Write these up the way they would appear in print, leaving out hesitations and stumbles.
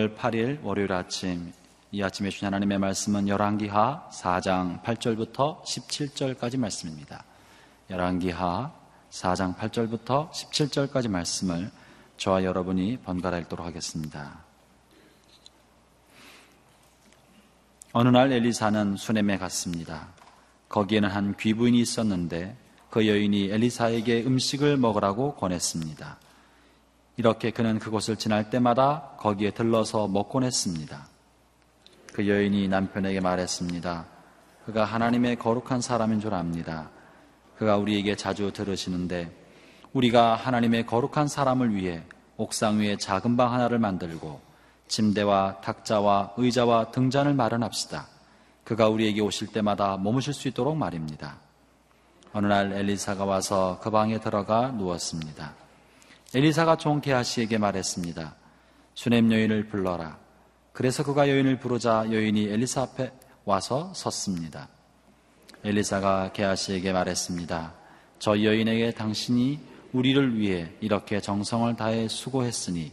6월 8일 월요일 아침, 이 아침에 주신 하나님의 말씀은 열왕기하 4장 8절부터 17절까지 말씀입니다. 열왕기하 4장 8절부터 17절까지 말씀을 저와 여러분이 번갈아 읽도록 하겠습니다. 어느 날 엘리사는 수넴에 갔습니다. 거기에는 한 귀부인이 있었는데 그 여인이 엘리사에게 음식을 먹으라고 권했습니다. 이렇게 그는 그곳을 지날 때마다 거기에 들러서 먹곤 했습니다. 그 여인이 남편에게 말했습니다. 그가 하나님의 거룩한 사람인 줄 압니다. 그가 우리에게 자주 들으시는데 우리가 하나님의 거룩한 사람을 위해 옥상 위에 작은 방 하나를 만들고 침대와 탁자와 의자와 등잔을 마련합시다. 그가 우리에게 오실 때마다 머무실 수 있도록 말입니다. 어느 날 엘리사가 와서 그 방에 들어가 누웠습니다. 엘리사가 종 게하시에게 말했습니다. 수넴 여인을 불러라. 그래서 그가 여인을 부르자 여인이 엘리사 앞에 와서 섰습니다. 엘리사가 게하시에게 말했습니다. 저 여인에게 당신이 우리를 위해 이렇게 정성을 다해 수고했으니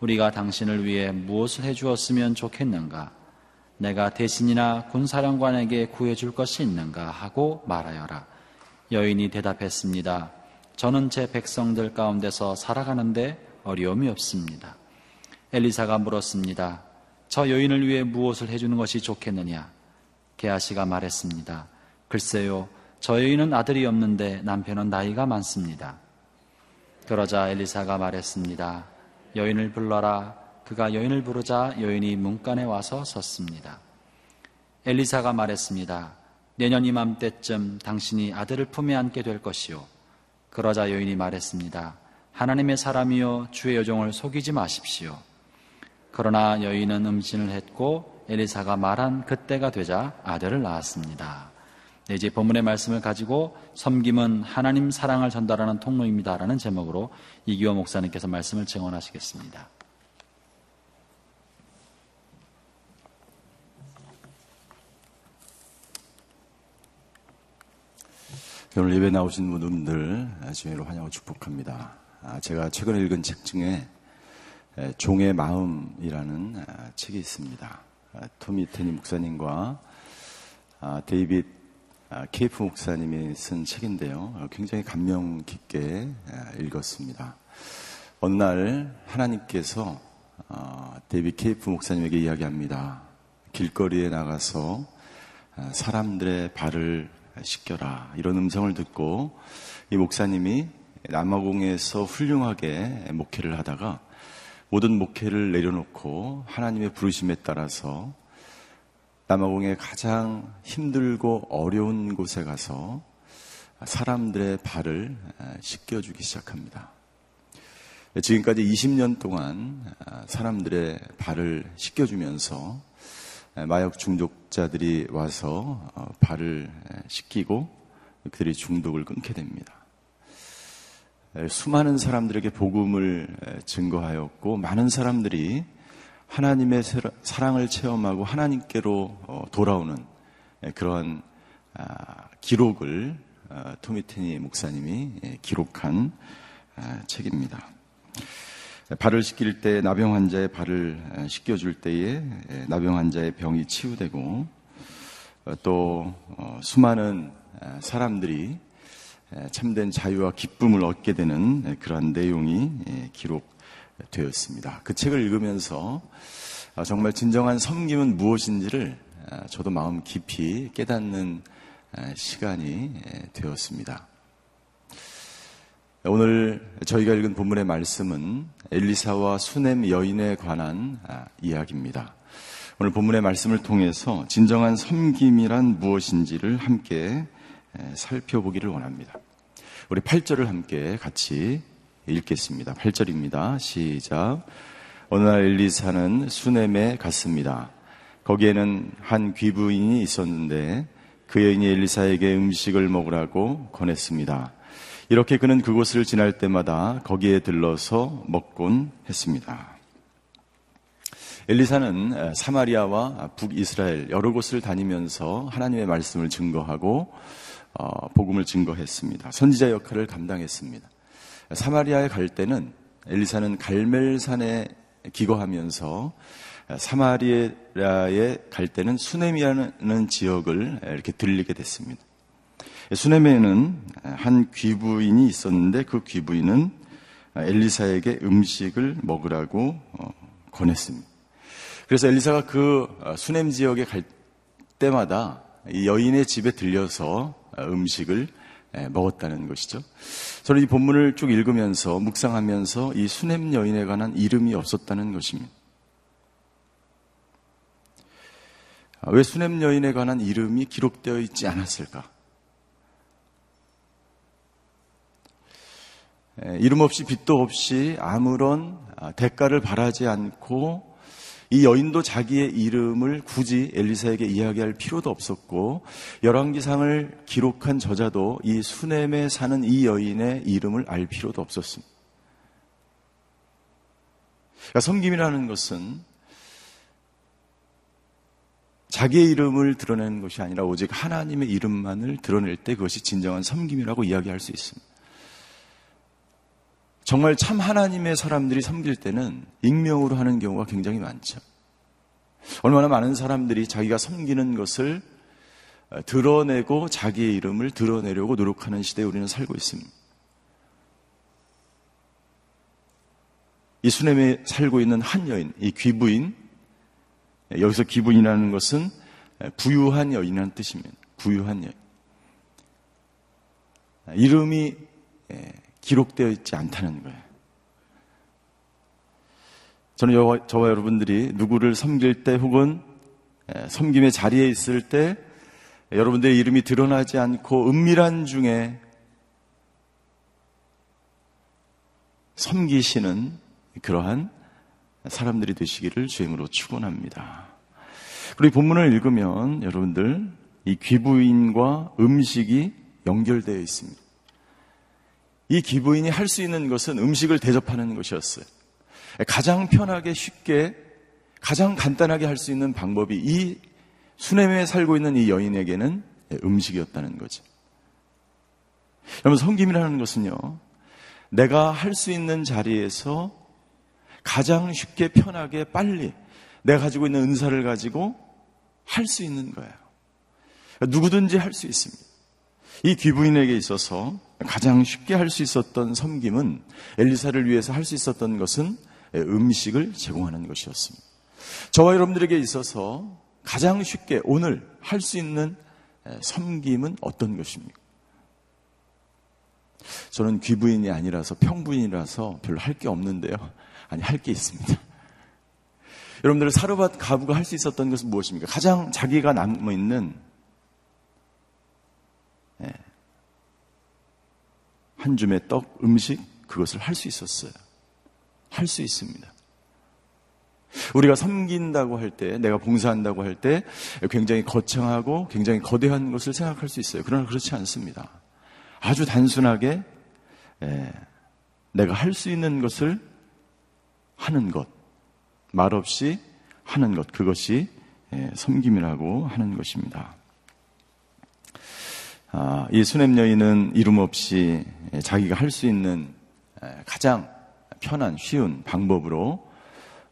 우리가 당신을 위해 무엇을 해주었으면 좋겠는가? 내가 대신이나 군사령관에게 구해줄 것이 있는가? 하고 말하여라. 여인이 대답했습니다. 저는 제 백성들 가운데서 살아가는데 어려움이 없습니다. 엘리사가 물었습니다. 저 여인을 위해 무엇을 해주는 것이 좋겠느냐? 게하시가 말했습니다. 글쎄요, 저 여인은 아들이 없는데 남편은 나이가 많습니다. 그러자 엘리사가 말했습니다. 여인을 불러라. 그가 여인을 부르자 여인이 문간에 와서 섰습니다. 엘리사가 말했습니다. 내년 이맘때쯤 당신이 아들을 품에 안게 될 것이요. 그러자 여인이 말했습니다. 하나님의 사람이여, 주의 여종을 속이지 마십시오. 그러나 여인은 음신을 했고 엘리사가 말한 그때가 되자 아들을 낳았습니다. 네, 이제 본문의 말씀을 가지고 섬김은 하나님 사랑을 전달하는 통로입니다라는 제목으로 이기호 목사님께서 말씀을 증언하시겠습니다. 오늘 예배 나오신 분들 주의로 환영하고 축복합니다. 제가 최근에 읽은 책 중에 종의 마음이라는 책이 있습니다. 토미 테니 목사님과 데이빗 케이프 목사님이 쓴 책인데요, 굉장히 감명 깊게 읽었습니다. 어느 날 하나님께서 데이빗 케이프 목사님에게 이야기합니다. 길거리에 나가서 사람들의 발을 씻겨라, 이런 음성을 듣고 이 목사님이 남아공에서 훌륭하게 목회를 하다가 모든 목회를 내려놓고 하나님의 부르심에 따라서 남아공의 가장 힘들고 어려운 곳에 가서 사람들의 발을 씻겨주기 시작합니다. 지금까지 20년 동안 사람들의 발을 씻겨주면서 마약 중독자들이 와서 발을 씻기고 그들이 중독을 끊게 됩니다. 수많은 사람들에게 복음을 증거하였고 많은 사람들이 하나님의 사랑을 체험하고 하나님께로 돌아오는 그러한 기록을 토미 테니 목사님이 기록한 책입니다. 발을 씻길 때, 나병 환자의 발을 씻겨줄 때에 나병 환자의 병이 치유되고 또 수많은 사람들이 참된 자유와 기쁨을 얻게 되는 그러한 내용이 기록되었습니다. 그 책을 읽으면서 정말 진정한 섬김은 무엇인지를 저도 마음 깊이 깨닫는 시간이 되었습니다. 오늘 저희가 읽은 본문의 말씀은 엘리사와 수넴 여인에 관한 이야기입니다. 오늘 본문의 말씀을 통해서 진정한 섬김이란 무엇인지를 함께 살펴보기를 원합니다. 우리 8절을 함께 같이 읽겠습니다. 8절입니다. 시작. 어느 날 엘리사는 수넴에 갔습니다. 거기에는 한 귀부인이 있었는데 그 여인이 엘리사에게 음식을 먹으라고 권했습니다. 이렇게 그는 그곳을 지날 때마다 거기에 들러서 먹곤 했습니다. 엘리사는 사마리아와 북이스라엘 여러 곳을 다니면서 하나님의 말씀을 증거하고 복음을 증거했습니다. 선지자 역할을 감당했습니다. 사마리아에 갈 때는 엘리사는 갈멜산에 기거하면서 사마리아에 갈 때는 수넴이라는 지역을 이렇게 들리게 됐습니다. 수넴에는 한 귀부인이 있었는데 그 귀부인은 엘리사에게 음식을 먹으라고 권했습니다. 그래서 엘리사가 그 수넴 지역에 갈 때마다 이 여인의 집에 들려서 음식을 먹었다는 것이죠. 저는 이 본문을 쭉 읽으면서 묵상하면서 이 수넴 여인에 관한 이름이 없었다는 것입니다. 왜 수넴 여인에 관한 이름이 기록되어 있지 않았을까? 이름 없이 빚도 없이 아무런 대가를 바라지 않고 이 여인도 자기의 이름을 굳이 엘리사에게 이야기할 필요도 없었고 열왕기상을 기록한 저자도 이 수넴에 사는 이 여인의 이름을 알 필요도 없었습니다. 그러니까 섬김이라는 것은 자기의 이름을 드러내는 것이 아니라 오직 하나님의 이름만을 드러낼 때 그것이 진정한 섬김이라고 이야기할 수 있습니다. 정말 참 하나님의 사람들이 섬길 때는 익명으로 하는 경우가 굉장히 많죠. 얼마나 많은 사람들이 자기가 섬기는 것을 드러내고 자기의 이름을 드러내려고 노력하는 시대에 우리는 살고 있습니다. 이 수넴에 살고 있는 한 여인, 이 귀부인, 여기서 귀부인이라는 것은 부유한 여인이라는 뜻입니다. 부유한 여인. 이름이 기록되어 있지 않다는 거예요. 저는 저와 여러분들이 누구를 섬길 때 혹은 섬김의 자리에 있을 때 여러분들의 이름이 드러나지 않고 은밀한 중에 섬기시는 그러한 사람들이 되시기를 주임으로 축원합니다. 그리고 본문을 읽으면 여러분들 이 귀부인과 음식이 연결되어 있습니다. 이 귀부인이 할 수 있는 것은 음식을 대접하는 것이었어요. 가장 편하게 쉽게 가장 간단하게 할 수 있는 방법이 이 수넴에 살고 있는 이 여인에게는 음식이었다는 거죠. 여러분 섬김이라는 것은요. 내가 할 수 있는 자리에서 가장 쉽게 편하게 빨리 내가 가지고 있는 은사를 가지고 할 수 있는 거예요. 누구든지 할 수 있습니다. 이 귀부인에게 있어서 가장 쉽게 할 수 있었던 섬김은 엘리사를 위해서 할 수 있었던 것은 음식을 제공하는 것이었습니다. 저와 여러분들에게 있어서 가장 쉽게 오늘 할 수 있는 섬김은 어떤 것입니까? 저는 귀부인이 아니라서 평부인이라서 별로 할 게 없는데요. 아니, 할 게 있습니다. 여러분들 사르밧 가부가 할 수 있었던 것은 무엇입니까? 가장 자기가 남아있는 한 줌의 떡, 음식, 그것을 할 수 있었어요. 할 수 있습니다. 우리가 섬긴다고 할 때, 내가 봉사한다고 할 때 굉장히 거창하고 굉장히 거대한 것을 생각할 수 있어요. 그러나 그렇지 않습니다. 아주 단순하게 내가 할 수 있는 것을 하는 것, 말없이 하는 것, 그것이 섬김이라고 하는 것입니다. 이 수넴 여인은 이름 없이 자기가 할 수 있는 가장 편한 쉬운 방법으로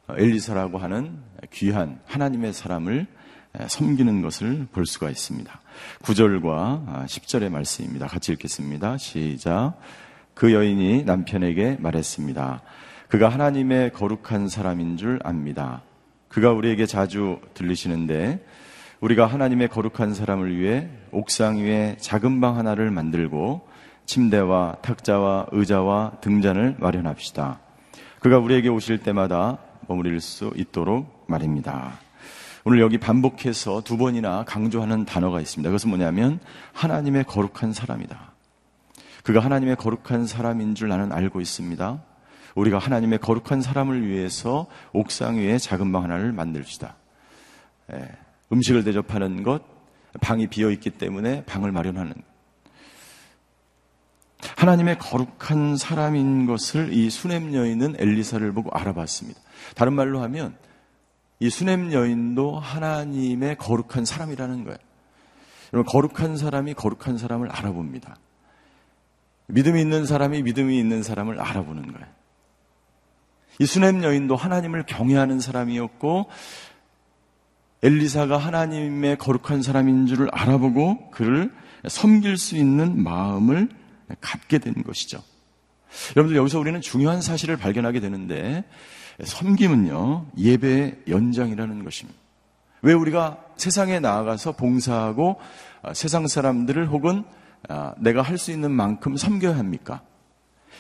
엘리사라고 하는 귀한 하나님의 사람을 섬기는 것을 볼 수가 있습니다. 9절과 10절의 말씀입니다. 같이 읽겠습니다. 시작. 그 여인이 남편에게 말했습니다. 그가 하나님의 거룩한 사람인 줄 압니다. 그가 우리에게 자주 들리시는데 우리가 하나님의 거룩한 사람을 위해 옥상 위에 작은 방 하나를 만들고 침대와 탁자와 의자와 등잔을 마련합시다. 그가 우리에게 오실 때마다 머무릴 수 있도록 말입니다. 오늘 여기 반복해서 두 번이나 강조하는 단어가 있습니다. 그것은 뭐냐면 하나님의 거룩한 사람이다. 그가 하나님의 거룩한 사람인 줄 나는 알고 있습니다. 우리가 하나님의 거룩한 사람을 위해서 옥상 위에 작은 방 하나를 만들시다. 음식을 대접하는 것, 방이 비어있기 때문에 방을 마련하는 것. 하나님의 거룩한 사람인 것을 이 수넴 여인은 엘리사를 보고 알아봤습니다. 다른 말로 하면 이 수넴 여인도 하나님의 거룩한 사람이라는 거예요. 여러분 거룩한 사람이 거룩한 사람을 알아봅니다. 믿음이 있는 사람이 믿음이 있는 사람을 알아보는 거예요. 이 수넴 여인도 하나님을 경외하는 사람이었고 엘리사가 하나님의 거룩한 사람인 줄을 알아보고 그를 섬길 수 있는 마음을 갖게 된 것이죠. 여러분들, 여기서 우리는 중요한 사실을 발견하게 되는데, 섬김은요 예배의 연장이라는 것입니다. 왜 우리가 세상에 나아가서 봉사하고 세상 사람들을 혹은 내가 할 수 있는 만큼 섬겨야 합니까?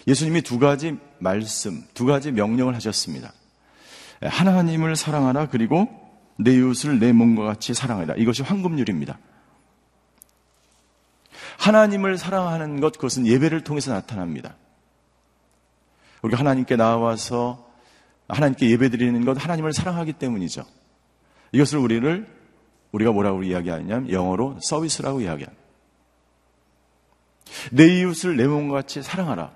예수님이 두 가지 말씀, 두 가지 명령을 하셨습니다. 하나님을 사랑하라, 그리고 내 이웃을 내 몸과 같이 사랑하라. 이것이 황금률입니다. 하나님을 사랑하는 것, 그것은 예배를 통해서 나타납니다. 우리가 하나님께 나와서 하나님께 예배드리는 것, 하나님을 사랑하기 때문이죠. 이것을 우리가 뭐라고 이야기하냐면 영어로 서비스라고 이야기합니다. 내 이웃을 내 몸과 같이 사랑하라.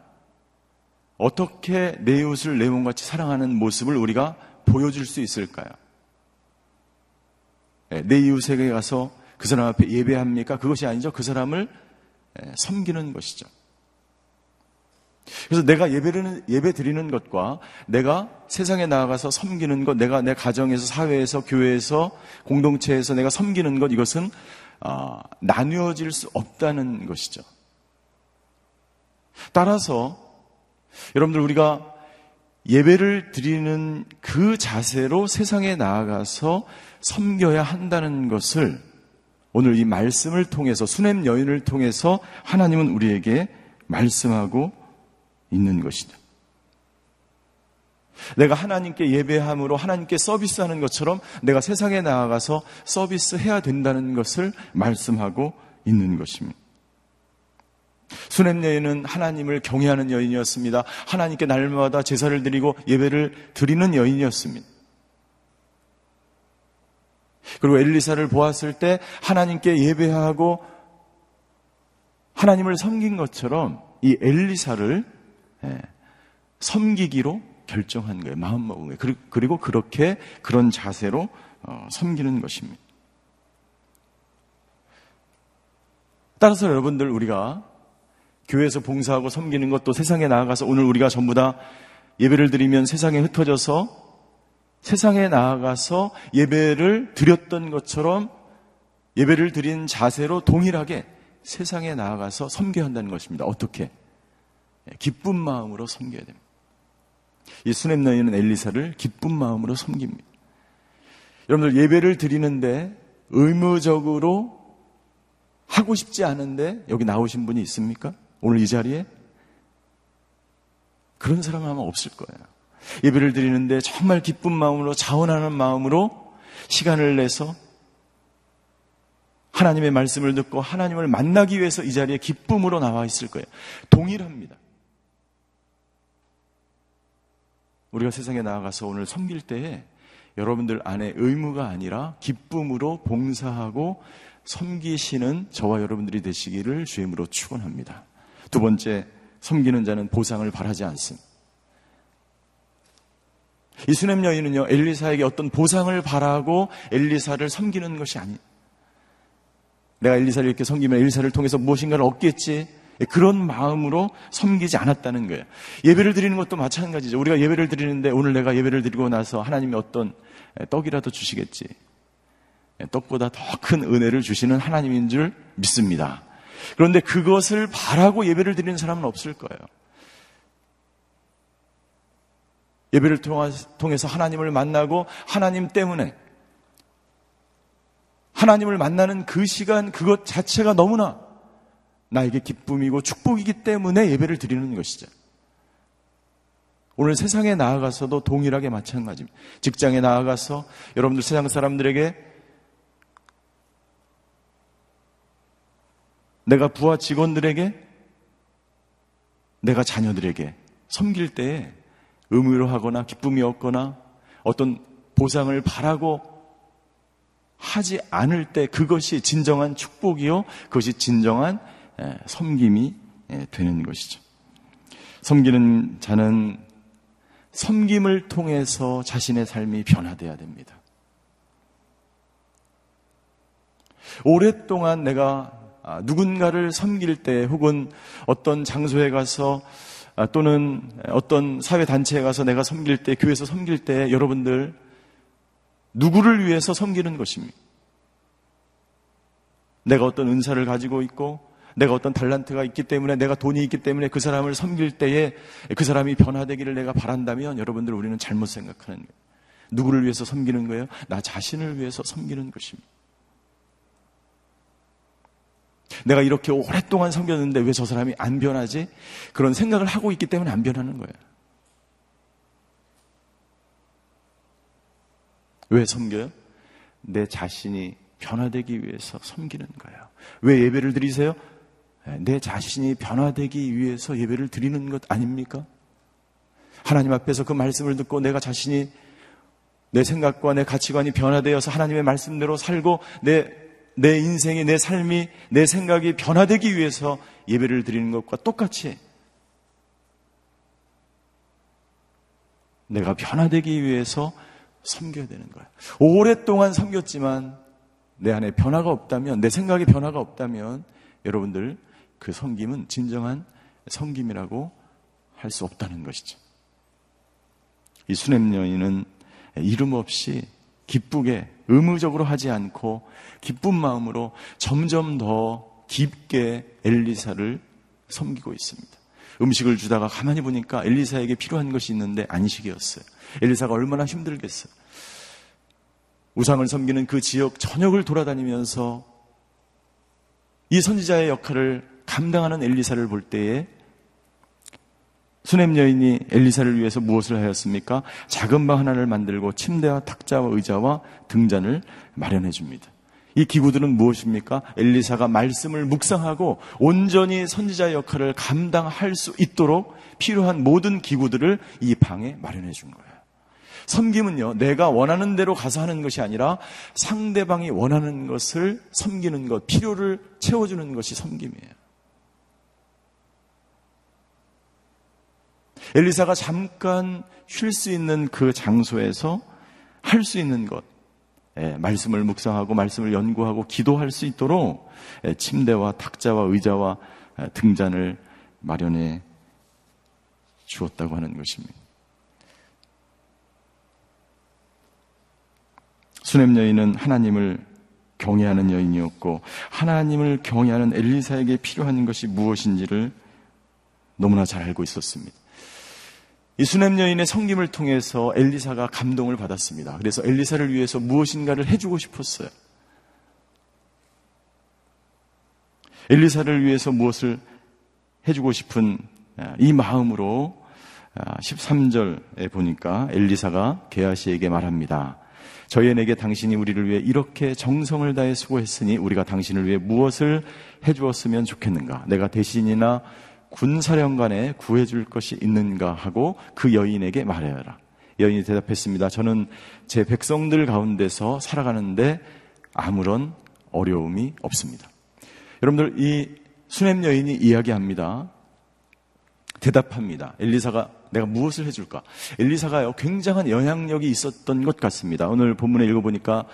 어떻게 내 이웃을 내 몸같이 사랑하는 모습을 우리가 보여줄 수 있을까요? 내 이웃에게 가서 그 사람 앞에 예배합니까? 그것이 아니죠. 그 사람을 섬기는 것이죠. 그래서 내가 예배 드리는 것과 내가 세상에 나아가서 섬기는 것, 내가 내 가정에서, 사회에서, 교회에서, 공동체에서 내가 섬기는 것, 이것은 나누어질 수 없다는 것이죠. 따라서 여러분들, 우리가 예배를 드리는 그 자세로 세상에 나아가서 섬겨야 한다는 것을 오늘 이 말씀을 통해서, 수넴 여인을 통해서 하나님은 우리에게 말씀하고 있는 것이다. 내가 하나님께 예배함으로 하나님께 서비스하는 것처럼 내가 세상에 나아가서 서비스해야 된다는 것을 말씀하고 있는 것입니다. 수넴 여인은 하나님을 경외하는 여인이었습니다. 하나님께 날마다 제사를 드리고 예배를 드리는 여인이었습니다. 그리고 엘리사를 보았을 때 하나님께 예배하고 하나님을 섬긴 것처럼 이 엘리사를 섬기기로 결정한 거예요. 마음먹은 거예요. 그리고 그렇게 그런 자세로 섬기는 것입니다. 따라서 여러분들, 우리가 교회에서 봉사하고 섬기는 것도 세상에 나아가서, 오늘 우리가 전부 다 예배를 드리면 세상에 흩어져서 세상에 나아가서 예배를 드렸던 것처럼 예배를 드린 자세로 동일하게 세상에 나아가서 섬겨야 한다는 것입니다. 어떻게? 기쁜 마음으로 섬겨야 됩니다. 이 수넴 여인은 엘리사를 기쁜 마음으로 섬깁니다. 여러분들, 예배를 드리는데 의무적으로 하고 싶지 않은데 여기 나오신 분이 있습니까? 오늘 이 자리에? 그런 사람은 아마 없을 거예요. 예배를 드리는데 정말 기쁜 마음으로, 자원하는 마음으로 시간을 내서 하나님의 말씀을 듣고 하나님을 만나기 위해서 이 자리에 기쁨으로 나와 있을 거예요. 동일합니다. 우리가 세상에 나아가서 오늘 섬길 때에 여러분들 안에 의무가 아니라 기쁨으로 봉사하고 섬기시는 저와 여러분들이 되시기를 주의 이름으로 축원합니다. 두 번째, 섬기는 자는 보상을 바라지 않습니다. 이 수넴 여인은요 엘리사에게 어떤 보상을 바라고 엘리사를 섬기는 것이 아니, 내가 엘리사를 이렇게 섬기면 엘리사를 통해서 무엇인가를 얻겠지, 그런 마음으로 섬기지 않았다는 거예요. 예배를 드리는 것도 마찬가지죠. 우리가 예배를 드리는데 오늘 내가 예배를 드리고 나서 하나님이 어떤 떡이라도 주시겠지, 떡보다 더 큰 은혜를 주시는 하나님인 줄 믿습니다. 그런데 그것을 바라고 예배를 드리는 사람은 없을 거예요. 예배를 통해서 하나님을 만나고 하나님 때문에 하나님을 만나는 그 시간, 그것 자체가 너무나 나에게 기쁨이고 축복이기 때문에 예배를 드리는 것이죠. 오늘 세상에 나아가서도 동일하게 마찬가지입니다. 직장에 나아가서 여러분들 세상 사람들에게 내가 부하 직원들에게, 내가 자녀들에게 섬길 때에 의무로 하거나 기쁨이 없거나 어떤 보상을 바라고 하지 않을 때 그것이 진정한 축복이요, 그것이 진정한 섬김이 되는 것이죠. 섬기는 자는 섬김을 통해서 자신의 삶이 변화되어야 됩니다. 오랫동안 내가 누군가를 섬길 때 혹은 어떤 장소에 가서 또는 어떤 사회단체에 가서 내가 섬길 때, 교회에서 섬길 때 여러분들 누구를 위해서 섬기는 것입니까? 내가 어떤 은사를 가지고 있고 내가 어떤 달란트가 있기 때문에 내가 돈이 있기 때문에 그 사람을 섬길 때에 그 사람이 변화되기를 내가 바란다면 여러분들 우리는 잘못 생각하는 거예요. 누구를 위해서 섬기는 거예요? 나 자신을 위해서 섬기는 것입니다. 내가 이렇게 오랫동안 섬겼는데 왜 저 사람이 안 변하지? 그런 생각을 하고 있기 때문에 안 변하는 거예요. 왜 섬겨요? 내 자신이 변화되기 위해서 섬기는 거예요. 왜 예배를 드리세요? 내 자신이 변화되기 위해서 예배를 드리는 것 아닙니까? 하나님 앞에서 그 말씀을 듣고 내가 자신이 내 생각과 내 가치관이 변화되어서 하나님의 말씀대로 살고 내 인생이, 내 삶이, 내 생각이 변화되기 위해서 예배를 드리는 것과 똑같이 내가 변화되기 위해서 섬겨야 되는 거예요. 오랫동안 섬겼지만 내 안에 변화가 없다면, 내 생각에 변화가 없다면 여러분들 그 섬김은 진정한 섬김이라고 할 수 없다는 것이죠. 이 수냄 여인은 이름 없이 기쁘게 의무적으로 하지 않고 기쁜 마음으로 점점 더 깊게 엘리사를 섬기고 있습니다. 음식을 주다가 가만히 보니까 엘리사에게 필요한 것이 있는데 안식이었어요. 엘리사가 얼마나 힘들겠어요. 우상을 섬기는 그 지역 전역을 돌아다니면서 이 선지자의 역할을 감당하는 엘리사를 볼 때에 수넴 여인이 엘리사를 위해서 무엇을 하였습니까? 작은 방 하나를 만들고 침대와 탁자와 의자와 등잔을 마련해 줍니다. 이 기구들은 무엇입니까? 엘리사가 말씀을 묵상하고 온전히 선지자의 역할을 감당할 수 있도록 필요한 모든 기구들을 이 방에 마련해 준 거예요. 섬김은요, 내가 원하는 대로 가서 하는 것이 아니라 상대방이 원하는 것을 섬기는 것, 필요를 채워주는 것이 섬김이에요. 엘리사가 잠깐 쉴 수 있는 그 장소에서 할 수 있는 것, 말씀을 묵상하고 말씀을 연구하고 기도할 수 있도록 침대와 탁자와 의자와 등잔을 마련해 주었다고 하는 것입니다. 수넴 여인은 하나님을 경외하는 여인이었고 하나님을 경외하는 엘리사에게 필요한 것이 무엇인지를 너무나 잘 알고 있었습니다. 이 수넴 여인의 섬김을 통해서 엘리사가 감동을 받았습니다. 그래서 엘리사를 위해서 무엇인가를 해주고 싶었어요. 엘리사를 위해서 무엇을 해주고 싶은 이 마음으로 13절에 보니까 엘리사가 게하시에게 말합니다. 저희에게 당신이 우리를 위해 이렇게 정성을 다해 수고했으니 우리가 당신을 위해 무엇을 해주었으면 좋겠는가? 내가 대신이나 군사령관에 구해줄 것이 있는가 하고 그 여인에게 말하여라. 여인이 대답했습니다. 저는 제 백성들 가운데서 살아가는데 아무런 어려움이 없습니다. 여러분들 이 수넴 여인이 이야기합니다. 대답합니다. 엘리사가 내가 무엇을 해줄까? 엘리사가요 굉장한 영향력이 있었던 것 같습니다. 오늘 본문에 읽어보니까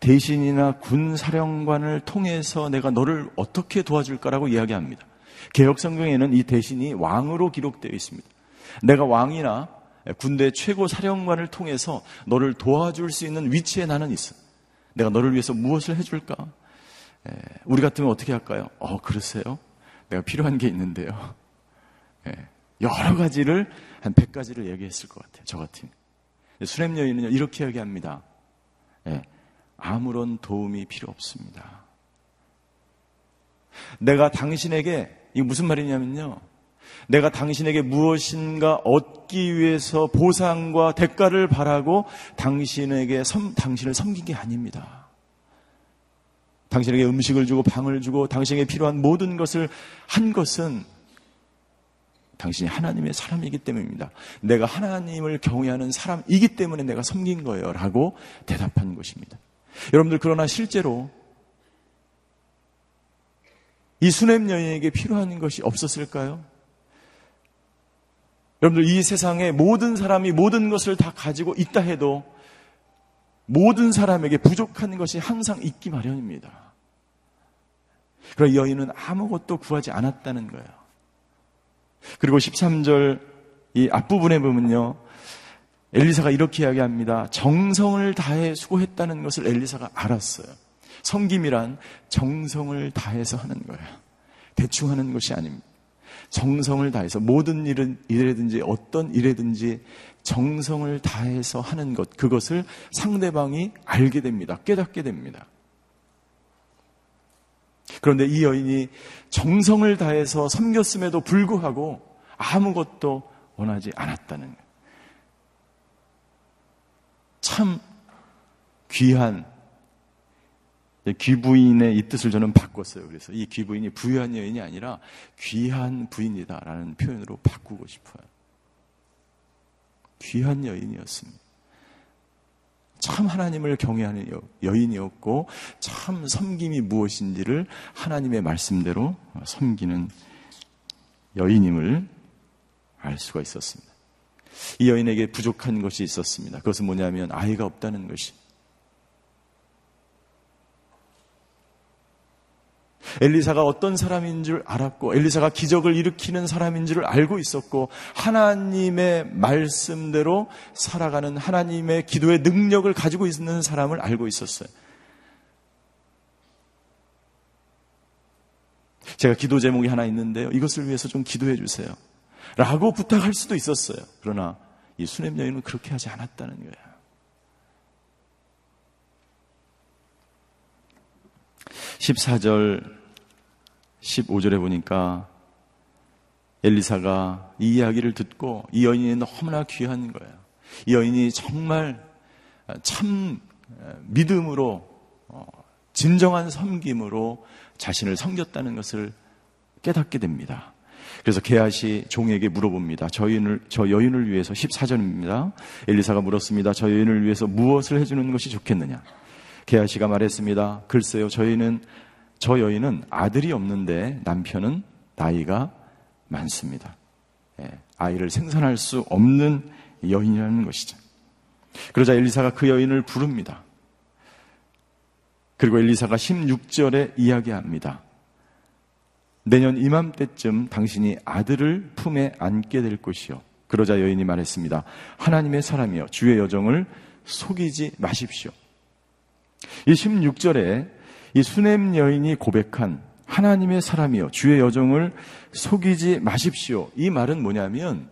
대신이나 군사령관을 통해서 내가 너를 어떻게 도와줄까라고 이야기합니다. 개역성경에는 이 대신이 왕으로 기록되어 있습니다. 내가 왕이나 군대 최고 사령관을 통해서 너를 도와줄 수 있는 위치에 나는 있어. 내가 너를 위해서 무엇을 해줄까? 우리 같으면 어떻게 할까요? 그러세요? 내가 필요한 게 있는데요. 여러 가지를 한 100가지를 얘기했을 것 같아요. 저 같은 수냄 여인은요 이렇게 이야기합니다. 아무런 도움이 필요 없습니다. 내가 당신에게, 이게 무슨 말이냐면요, 내가 당신에게 무엇인가 얻기 위해서 보상과 대가를 바라고 당신을 섬긴 게 아닙니다. 당신에게 음식을 주고 방을 주고 당신에게 필요한 모든 것을 한 것은 당신이 하나님의 사람이기 때문입니다. 내가 하나님을 경외하는 사람이기 때문에 내가 섬긴 거예요 라고 대답한 것입니다. 여러분들 그러나 실제로 이 수넴 여인에게 필요한 것이 없었을까요? 여러분들 이 세상에 모든 사람이 모든 것을 다 가지고 있다 해도 모든 사람에게 부족한 것이 항상 있기 마련입니다. 그러나 여인은 아무것도 구하지 않았다는 거예요. 그리고 13절 이 앞부분에 보면요, 엘리사가 이렇게 이야기합니다. 정성을 다해 수고했다는 것을 엘리사가 알았어요. 섬김이란 정성을 다해서 하는 거예요. 대충 하는 것이 아닙니다. 정성을 다해서 모든 일이라든지 어떤 일이라든지 정성을 다해서 하는 것, 그것을 상대방이 알게 됩니다. 깨닫게 됩니다. 그런데 이 여인이 정성을 다해서 섬겼음에도 불구하고 아무것도 원하지 않았다는 거예요. 참 귀한 귀부인의 이 뜻을 저는 바꿨어요. 그래서 이 귀부인이 부유한 여인이 아니라 귀한 부인이다라는 표현으로 바꾸고 싶어요. 귀한 여인이었습니다. 참 하나님을 경외하는 여인이었고 참 섬김이 무엇인지를 하나님의 말씀대로 섬기는 여인임을 알 수가 있었습니다. 이 여인에게 부족한 것이 있었습니다. 그것은 뭐냐면 아이가 없다는 것이. 엘리사가 어떤 사람인 줄 알았고 엘리사가 기적을 일으키는 사람인 줄 알고 있었고 하나님의 말씀대로 살아가는 하나님의 기도의 능력을 가지고 있는 사람을 알고 있었어요. 제가 기도 제목이 하나 있는데요, 이것을 위해서 좀 기도해 주세요 라고 부탁할 수도 있었어요. 그러나 이 수넴 여인은 그렇게 하지 않았다는 거예요. (14절) 15절에 보니까 엘리사가 이 이야기를 듣고 이 여인이 너무나 귀한 거예요. 이 여인이 정말 참 믿음으로 진정한 섬김으로 자신을 섬겼다는 것을 깨닫게 됩니다. 그래서 게하시 종에게 물어봅니다. 저 여인을 위해서 14절입니다. 엘리사가 물었습니다. 저 여인을 위해서 무엇을 해주는 것이 좋겠느냐? 게하시가 말했습니다. 글쎄요, 저 여인은 아들이 없는데 남편은 나이가 많습니다. 아이를 생산할 수 없는 여인이라는 것이죠. 그러자 엘리사가 그 여인을 부릅니다. 그리고 엘리사가 16절에 이야기합니다. 내년 이맘때쯤 당신이 아들을 품에 안게 될 것이요. 그러자 여인이 말했습니다. 하나님의 사람이여, 주의 여정을 속이지 마십시오. 이 16절에 이 수넴 여인이 고백한 하나님의 사람이여, 주의 여정을 속이지 마십시오. 이 말은 뭐냐면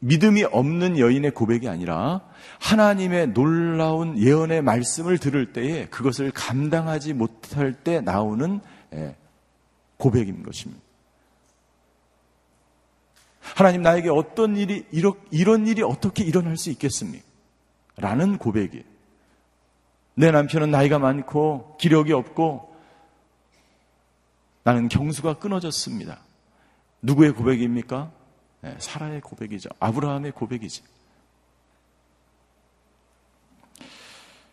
믿음이 없는 여인의 고백이 아니라 하나님의 놀라운 예언의 말씀을 들을 때에 그것을 감당하지 못할 때 나오는 고백인 것입니다. 하나님, 나에게 어떤 일이 이런 일이 어떻게 일어날 수 있겠습니까? 라는 고백이에요. 내 남편은 나이가 많고 기력이 없고 나는 경수가 끊어졌습니다. 누구의 고백입니까? 사라의 고백이죠. 아브라함의 고백이죠.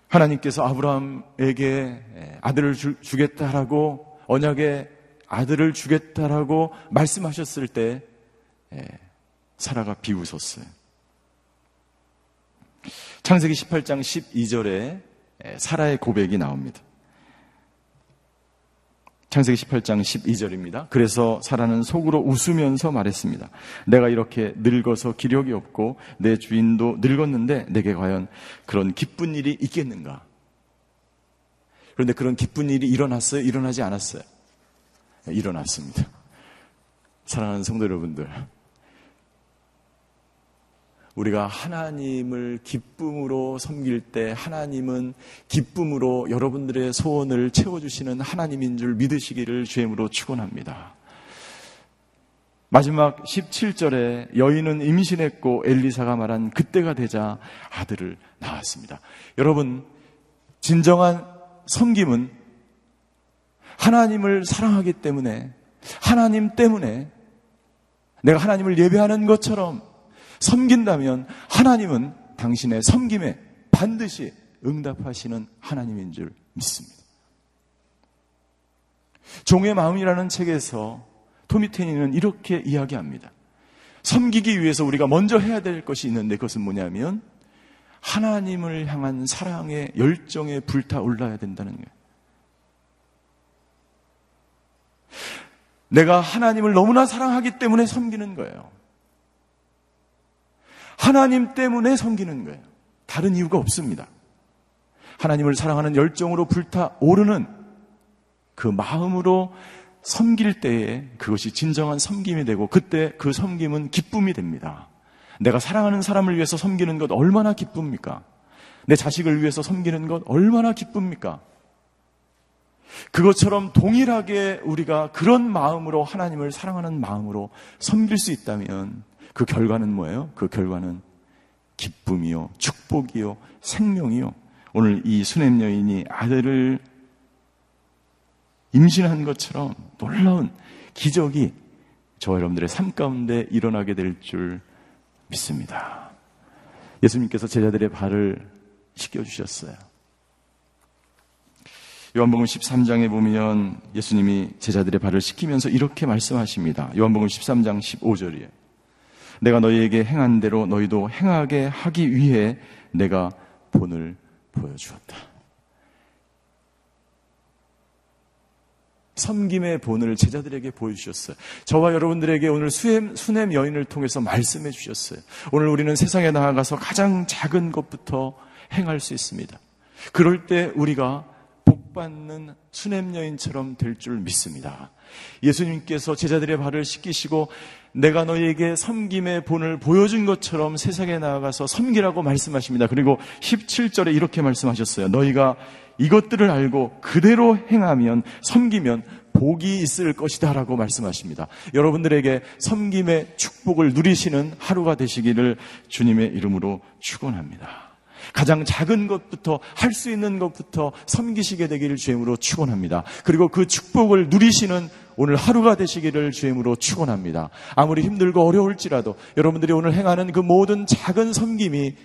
하나님께서 아브라함에게 아들을 주겠다라고, 언약의 아들을 주겠다라고 말씀하셨을 때 사라가 비웃었어요. 창세기 18장 12절에 사라의 고백이 나옵니다. 창세기 18장 12절입니다. 그래서 사라는 속으로 웃으면서 말했습니다. 내가 이렇게 늙어서 기력이 없고 내 주인도 늙었는데 내게 과연 그런 기쁜 일이 있겠는가? 그런데 그런 기쁜 일이 일어났어요? 일어나지 않았어요? 일어났습니다. 사랑하는 성도 여러분들, 우리가 하나님을 기쁨으로 섬길 때 하나님은 기쁨으로 여러분들의 소원을 채워주시는 하나님인 줄 믿으시기를 주의 이름으로 축원합니다. 마지막 17절에 여인은 임신했고 엘리사가 말한 그때가 되자 아들을 낳았습니다. 여러분, 진정한 섬김은 하나님을 사랑하기 때문에, 하나님 때문에 내가 하나님을 예배하는 것처럼 섬긴다면 하나님은 당신의 섬김에 반드시 응답하시는 하나님인 줄 믿습니다. 종의 마음이라는 책에서 토미 테니는 이렇게 이야기합니다. 섬기기 위해서 우리가 먼저 해야 될 것이 있는데 그것은 뭐냐면 하나님을 향한 사랑의 열정에 불타올라야 된다는 거예요. 내가 하나님을 너무나 사랑하기 때문에 섬기는 거예요. 하나님 때문에 섬기는 거예요. 다른 이유가 없습니다. 하나님을 사랑하는 열정으로 불타오르는 그 마음으로 섬길 때에 그것이 진정한 섬김이 되고, 그때 그 섬김은 기쁨이 됩니다. 내가 사랑하는 사람을 위해서 섬기는 것 얼마나 기쁩니까? 내 자식을 위해서 섬기는 것 얼마나 기쁩니까? 그것처럼 동일하게 우리가 그런 마음으로, 하나님을 사랑하는 마음으로 섬길 수 있다면 그 결과는 뭐예요? 그 결과는 기쁨이요, 축복이요, 생명이요. 오늘 이 수넴 여인이 아들을 임신한 것처럼 놀라운 기적이 저와 여러분들의 삶 가운데 일어나게 될 줄 믿습니다. 예수님께서 제자들의 발을 씻겨주셨어요. 요한복음 13장에 보면 예수님이 제자들의 발을 씻기면서 이렇게 말씀하십니다. 요한복음 13장 15절이에요. 내가 너희에게 행한 대로 너희도 행하게 하기 위해 내가 본을 보여주었다. 섬김의 본을 제자들에게 보여주셨어요. 저와 여러분들에게 오늘 수넴 여인을 통해서 말씀해 주셨어요. 오늘 우리는 세상에 나아가서 가장 작은 것부터 행할 수 있습니다. 그럴 때 우리가 복받는 수넴 여인처럼 될 줄 믿습니다. 예수님께서 제자들의 발을 씻기시고 내가 너희에게 섬김의 본을 보여준 것처럼 세상에 나아가서 섬기라고 말씀하십니다. 그리고 17절에 이렇게 말씀하셨어요. 너희가 이것들을 알고 그대로 행하면, 섬기면 복이 있을 것이다 라고 말씀하십니다. 여러분들에게 섬김의 축복을 누리시는 하루가 되시기를 주님의 이름으로 축원합니다. 가장 작은 것부터, 할 수 있는 것부터 섬기시게 되기를 주임으로 축원합니다. 그리고 그 축복을 누리시는 오늘 하루가 되시기를 주임으로 축원합니다. 아무리 힘들고 어려울지라도 여러분들이 오늘 행하는 그 모든 작은 섬김이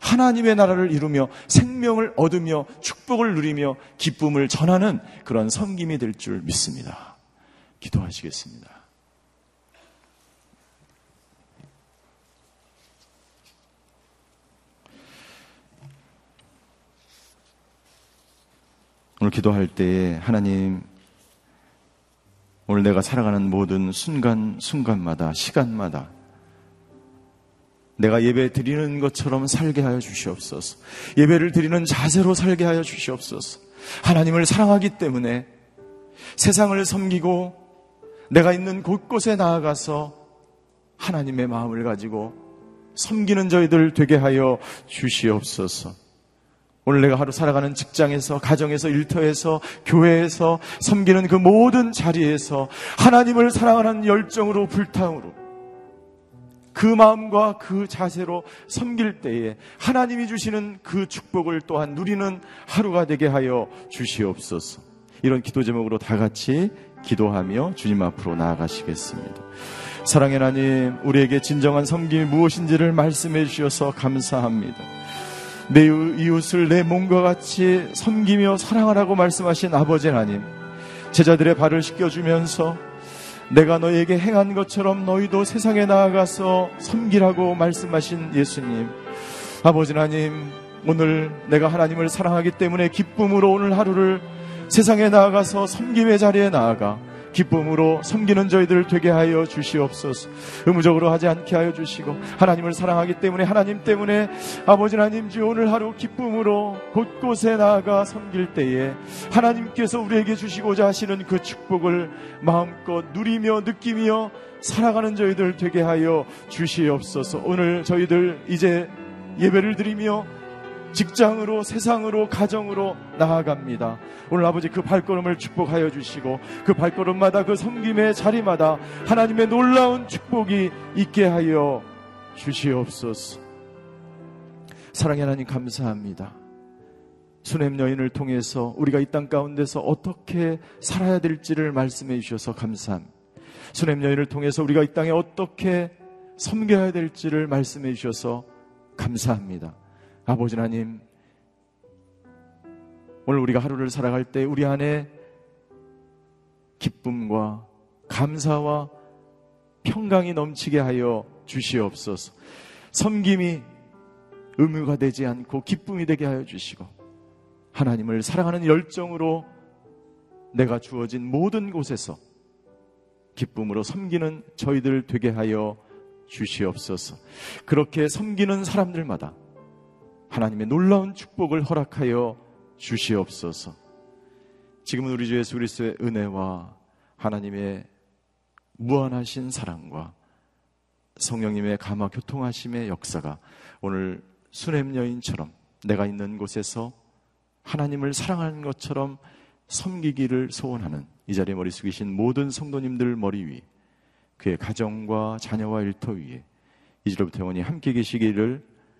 하나님의 나라를 이루며 생명을 얻으며 축복을 누리며 기쁨을 전하는 그런 섬김이 될 줄 믿습니다. 기도하시겠습니다. 오늘 기도할 때에 하나님, 오늘 내가 살아가는 모든 순간순간마다, 시간마다 내가 예배 드리는 것처럼 살게 하여 주시옵소서. 예배를 드리는 자세로 살게 하여 주시옵소서. 하나님을 사랑하기 때문에 세상을 섬기고 내가 있는 곳곳에 나아가서 하나님의 마음을 가지고 섬기는 저희들 되게 하여 주시옵소서. 오늘 내가 하루 살아가는 직장에서, 가정에서, 일터에서, 교회에서, 섬기는 그 모든 자리에서 하나님을 사랑하는 열정으로 불타오르 그 마음과 그 자세로 섬길 때에 하나님이 주시는 그 축복을 또한 누리는 하루가 되게 하여 주시옵소서. 이런 기도 제목으로 다 같이 기도하며 주님 앞으로 나아가시겠습니다. 사랑의 하나님, 우리에게 진정한 섬김이 무엇인지를 말씀해 주셔서 감사합니다. 내 이웃을 내 몸과 같이 섬기며 사랑하라고 말씀하신 아버지 하나님, 제자들의 발을 씻겨주면서 내가 너희에게 행한 것처럼 너희도 세상에 나아가서 섬기라고 말씀하신 예수님, 아버지 하나님, 오늘 내가 하나님을 사랑하기 때문에 기쁨으로 오늘 하루를 세상에 나아가서 섬김의 자리에 나아가 기쁨으로 섬기는 저희들 되게 하여 주시옵소서. 의무적으로 하지 않게 하여 주시고, 하나님을 사랑하기 때문에, 하나님 때문에, 아버지 하나님, 주 오늘 하루 기쁨으로 곳곳에 나아가 섬길 때에 하나님께서 우리에게 주시고자 하시는 그 축복을 마음껏 누리며 느끼며 살아가는 저희들 되게 하여 주시옵소서. 오늘 저희들 이제 예배를 드리며 직장으로, 세상으로, 가정으로 나아갑니다. 오늘 아버지, 그 발걸음을 축복하여 주시고 그 발걸음마다, 그 섬김의 자리마다 하나님의 놀라운 축복이 있게 하여 주시옵소서. 사랑의 하나님, 감사합니다. 수넴 여인을 통해서 우리가 이 땅 가운데서 어떻게 살아야 될지를 말씀해 주셔서 감사합니다. 수넴 여인을 통해서 우리가 이 땅에 어떻게 섬겨야 될지를 말씀해 주셔서 감사합니다. 아버지 하나님, 오늘 우리가 하루를 살아갈 때 우리 안에 기쁨과 감사와 평강이 넘치게 하여 주시옵소서. 섬김이 의무가 되지 않고 기쁨이 되게 하여 주시고, 하나님을 사랑하는 열정으로 내가 주어진 모든 곳에서 기쁨으로 섬기는 저희들 되게 하여 주시옵소서. 그렇게 섬기는 사람들마다 하나님의 놀라운 축복을 허락하여 주시옵소서. 지금은 우리 주 예수 그리스도의 은혜와 하나님의 무한하신 사랑과 성령님의 감화 교통하심의 역사가 오늘 수넴 여인처럼 내가 있는 곳에서 하나님을 사랑하는 것처럼 섬기기를 소원하는 이 자리에 머리 숙이신 모든 성도님들 머리 위에, 그의 가정과 자녀와 일터 위에 이제로부터 영원히 함께 계시기를